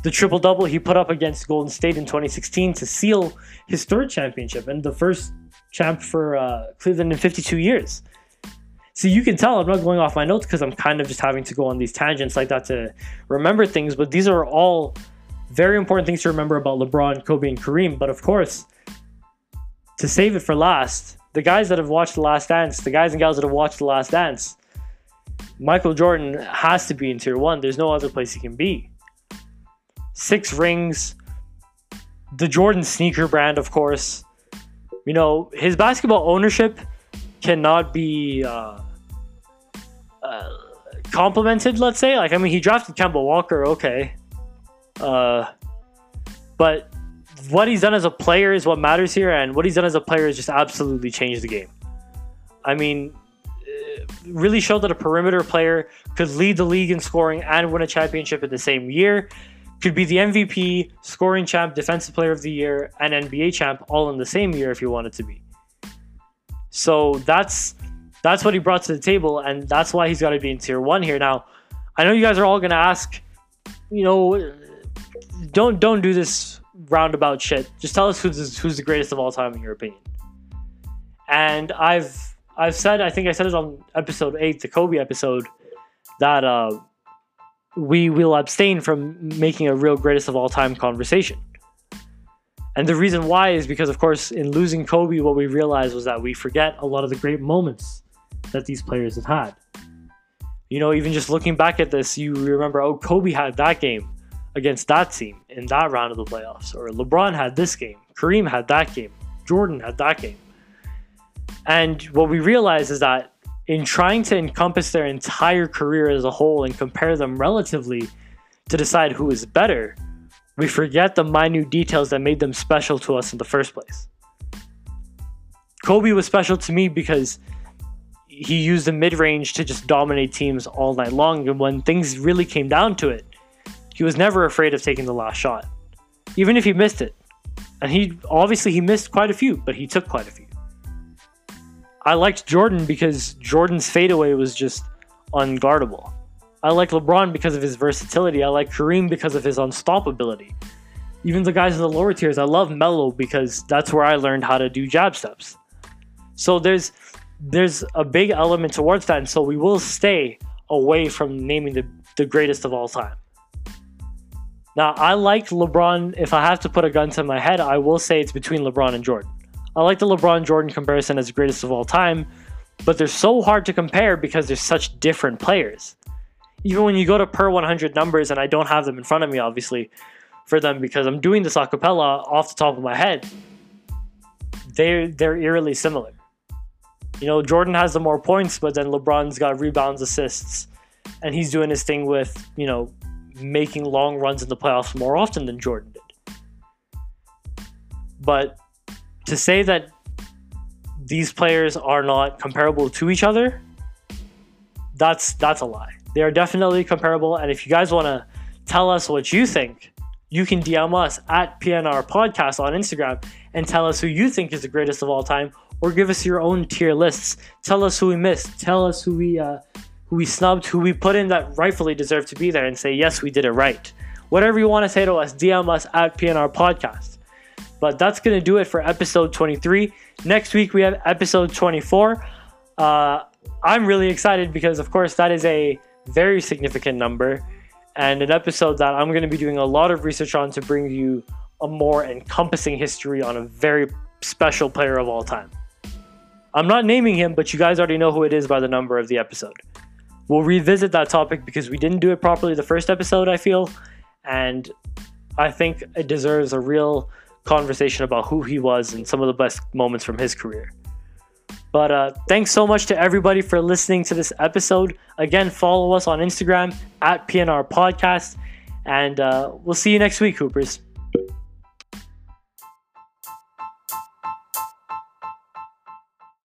The triple-double he put up against Golden State in twenty sixteen to seal his third championship and the first champ for uh, Cleveland in fifty-two years. So you can tell I'm not going off my notes because I'm kind of just having to go on these tangents like that to remember things. But these are all very important things to remember about LeBron, Kobe, and Kareem. But of course, to save it for last, the guys that have watched The Last Dance, the guys and gals that have watched The Last Dance, Michael Jordan has to be in tier one. There's no other place he can be. Six rings, the Jordan sneaker brand, of course. You know, his basketball ownership cannot be uh, uh, complimented, let's say. Like, I mean, he drafted Kemba Walker, okay. Uh, but what he's done as a player is what matters here, and what he's done as a player has just absolutely changed the game. I mean, really showed that a perimeter player could lead the league in scoring and win a championship in the same year, could be the M V P, scoring champ, defensive player of the year, and N B A champ all in the same year if you wanted to be. So that's that's what he brought to the table, and that's why he's got to be in tier one here. Now, I know you guys are all going to ask, you know, don't don't do this roundabout shit. Just tell us who's who's the greatest of all time in your opinion. And I've I've said, I think I said it on episode eight, the Kobe episode, that uh, we will abstain from making a real greatest of all time conversation. And the reason why is because, of course, in losing Kobe, what we realized was that we forget a lot of the great moments that these players have had. You know, even just looking back at this, you remember, oh, Kobe had that game against that team in that round of the playoffs, or LeBron had this game, Kareem had that game, Jordan had that game. And what we realize is that in trying to encompass their entire career as a whole and compare them relatively to decide who is better, we forget the minute details that made them special to us in the first place. Kobe was special to me because he used the mid-range to just dominate teams all night long. And when things really came down to it, he was never afraid of taking the last shot, even if he missed it. And he obviously he missed quite a few, but he took quite a few. I liked Jordan because Jordan's fadeaway was just unguardable. I like LeBron because of his versatility. I like Kareem because of his unstoppability. Even the guys in the lower tiers, I love Melo because that's where I learned how to do jab steps. So there's there's a big element towards that, and so we will stay away from naming the, the greatest of all time. Now, I like LeBron. If I have to put a gun to my head, I will say it's between LeBron and Jordan. I like the LeBron-Jordan comparison as the greatest of all time, but they're so hard to compare because they're such different players. Even when you go to per one hundred numbers, and I don't have them in front of me, obviously, for them because I'm doing this a cappella off the top of my head, they're, they're eerily similar. You know, Jordan has the more points, but then LeBron's got rebounds, assists, and he's doing his thing with, you know, making long runs in the playoffs more often than Jordan did. But to say that these players are not comparable to each other, that's that's a lie. They are definitely comparable. And if you guys want to tell us what you think, you can D M us at P N R Podcast on Instagram and tell us who you think is the greatest of all time, or give us your own tier lists. Tell us who we missed. Tell us who we uh, who we snubbed, who we put in that rightfully deserved to be there, and say, yes, we did it right. Whatever you want to say to us, D M us at P N R Podcast. But that's going to do it for episode twenty-three. Next week, we have episode twenty-four. Uh, I'm really excited because, of course, that is a very significant number and an episode that I'm going to be doing a lot of research on to bring you a more encompassing history on a very special player of all time. I'm not naming him, but you guys already know who it is by the number of the episode. We'll revisit that topic because we didn't do it properly the first episode, I feel. And I think it deserves a real conversation about who he was and some of the best moments from his career. But uh, thanks so much to everybody for listening to this episode. Again, follow us on Instagram at P N R Podcast, and uh, we'll see you next week, Hoopers.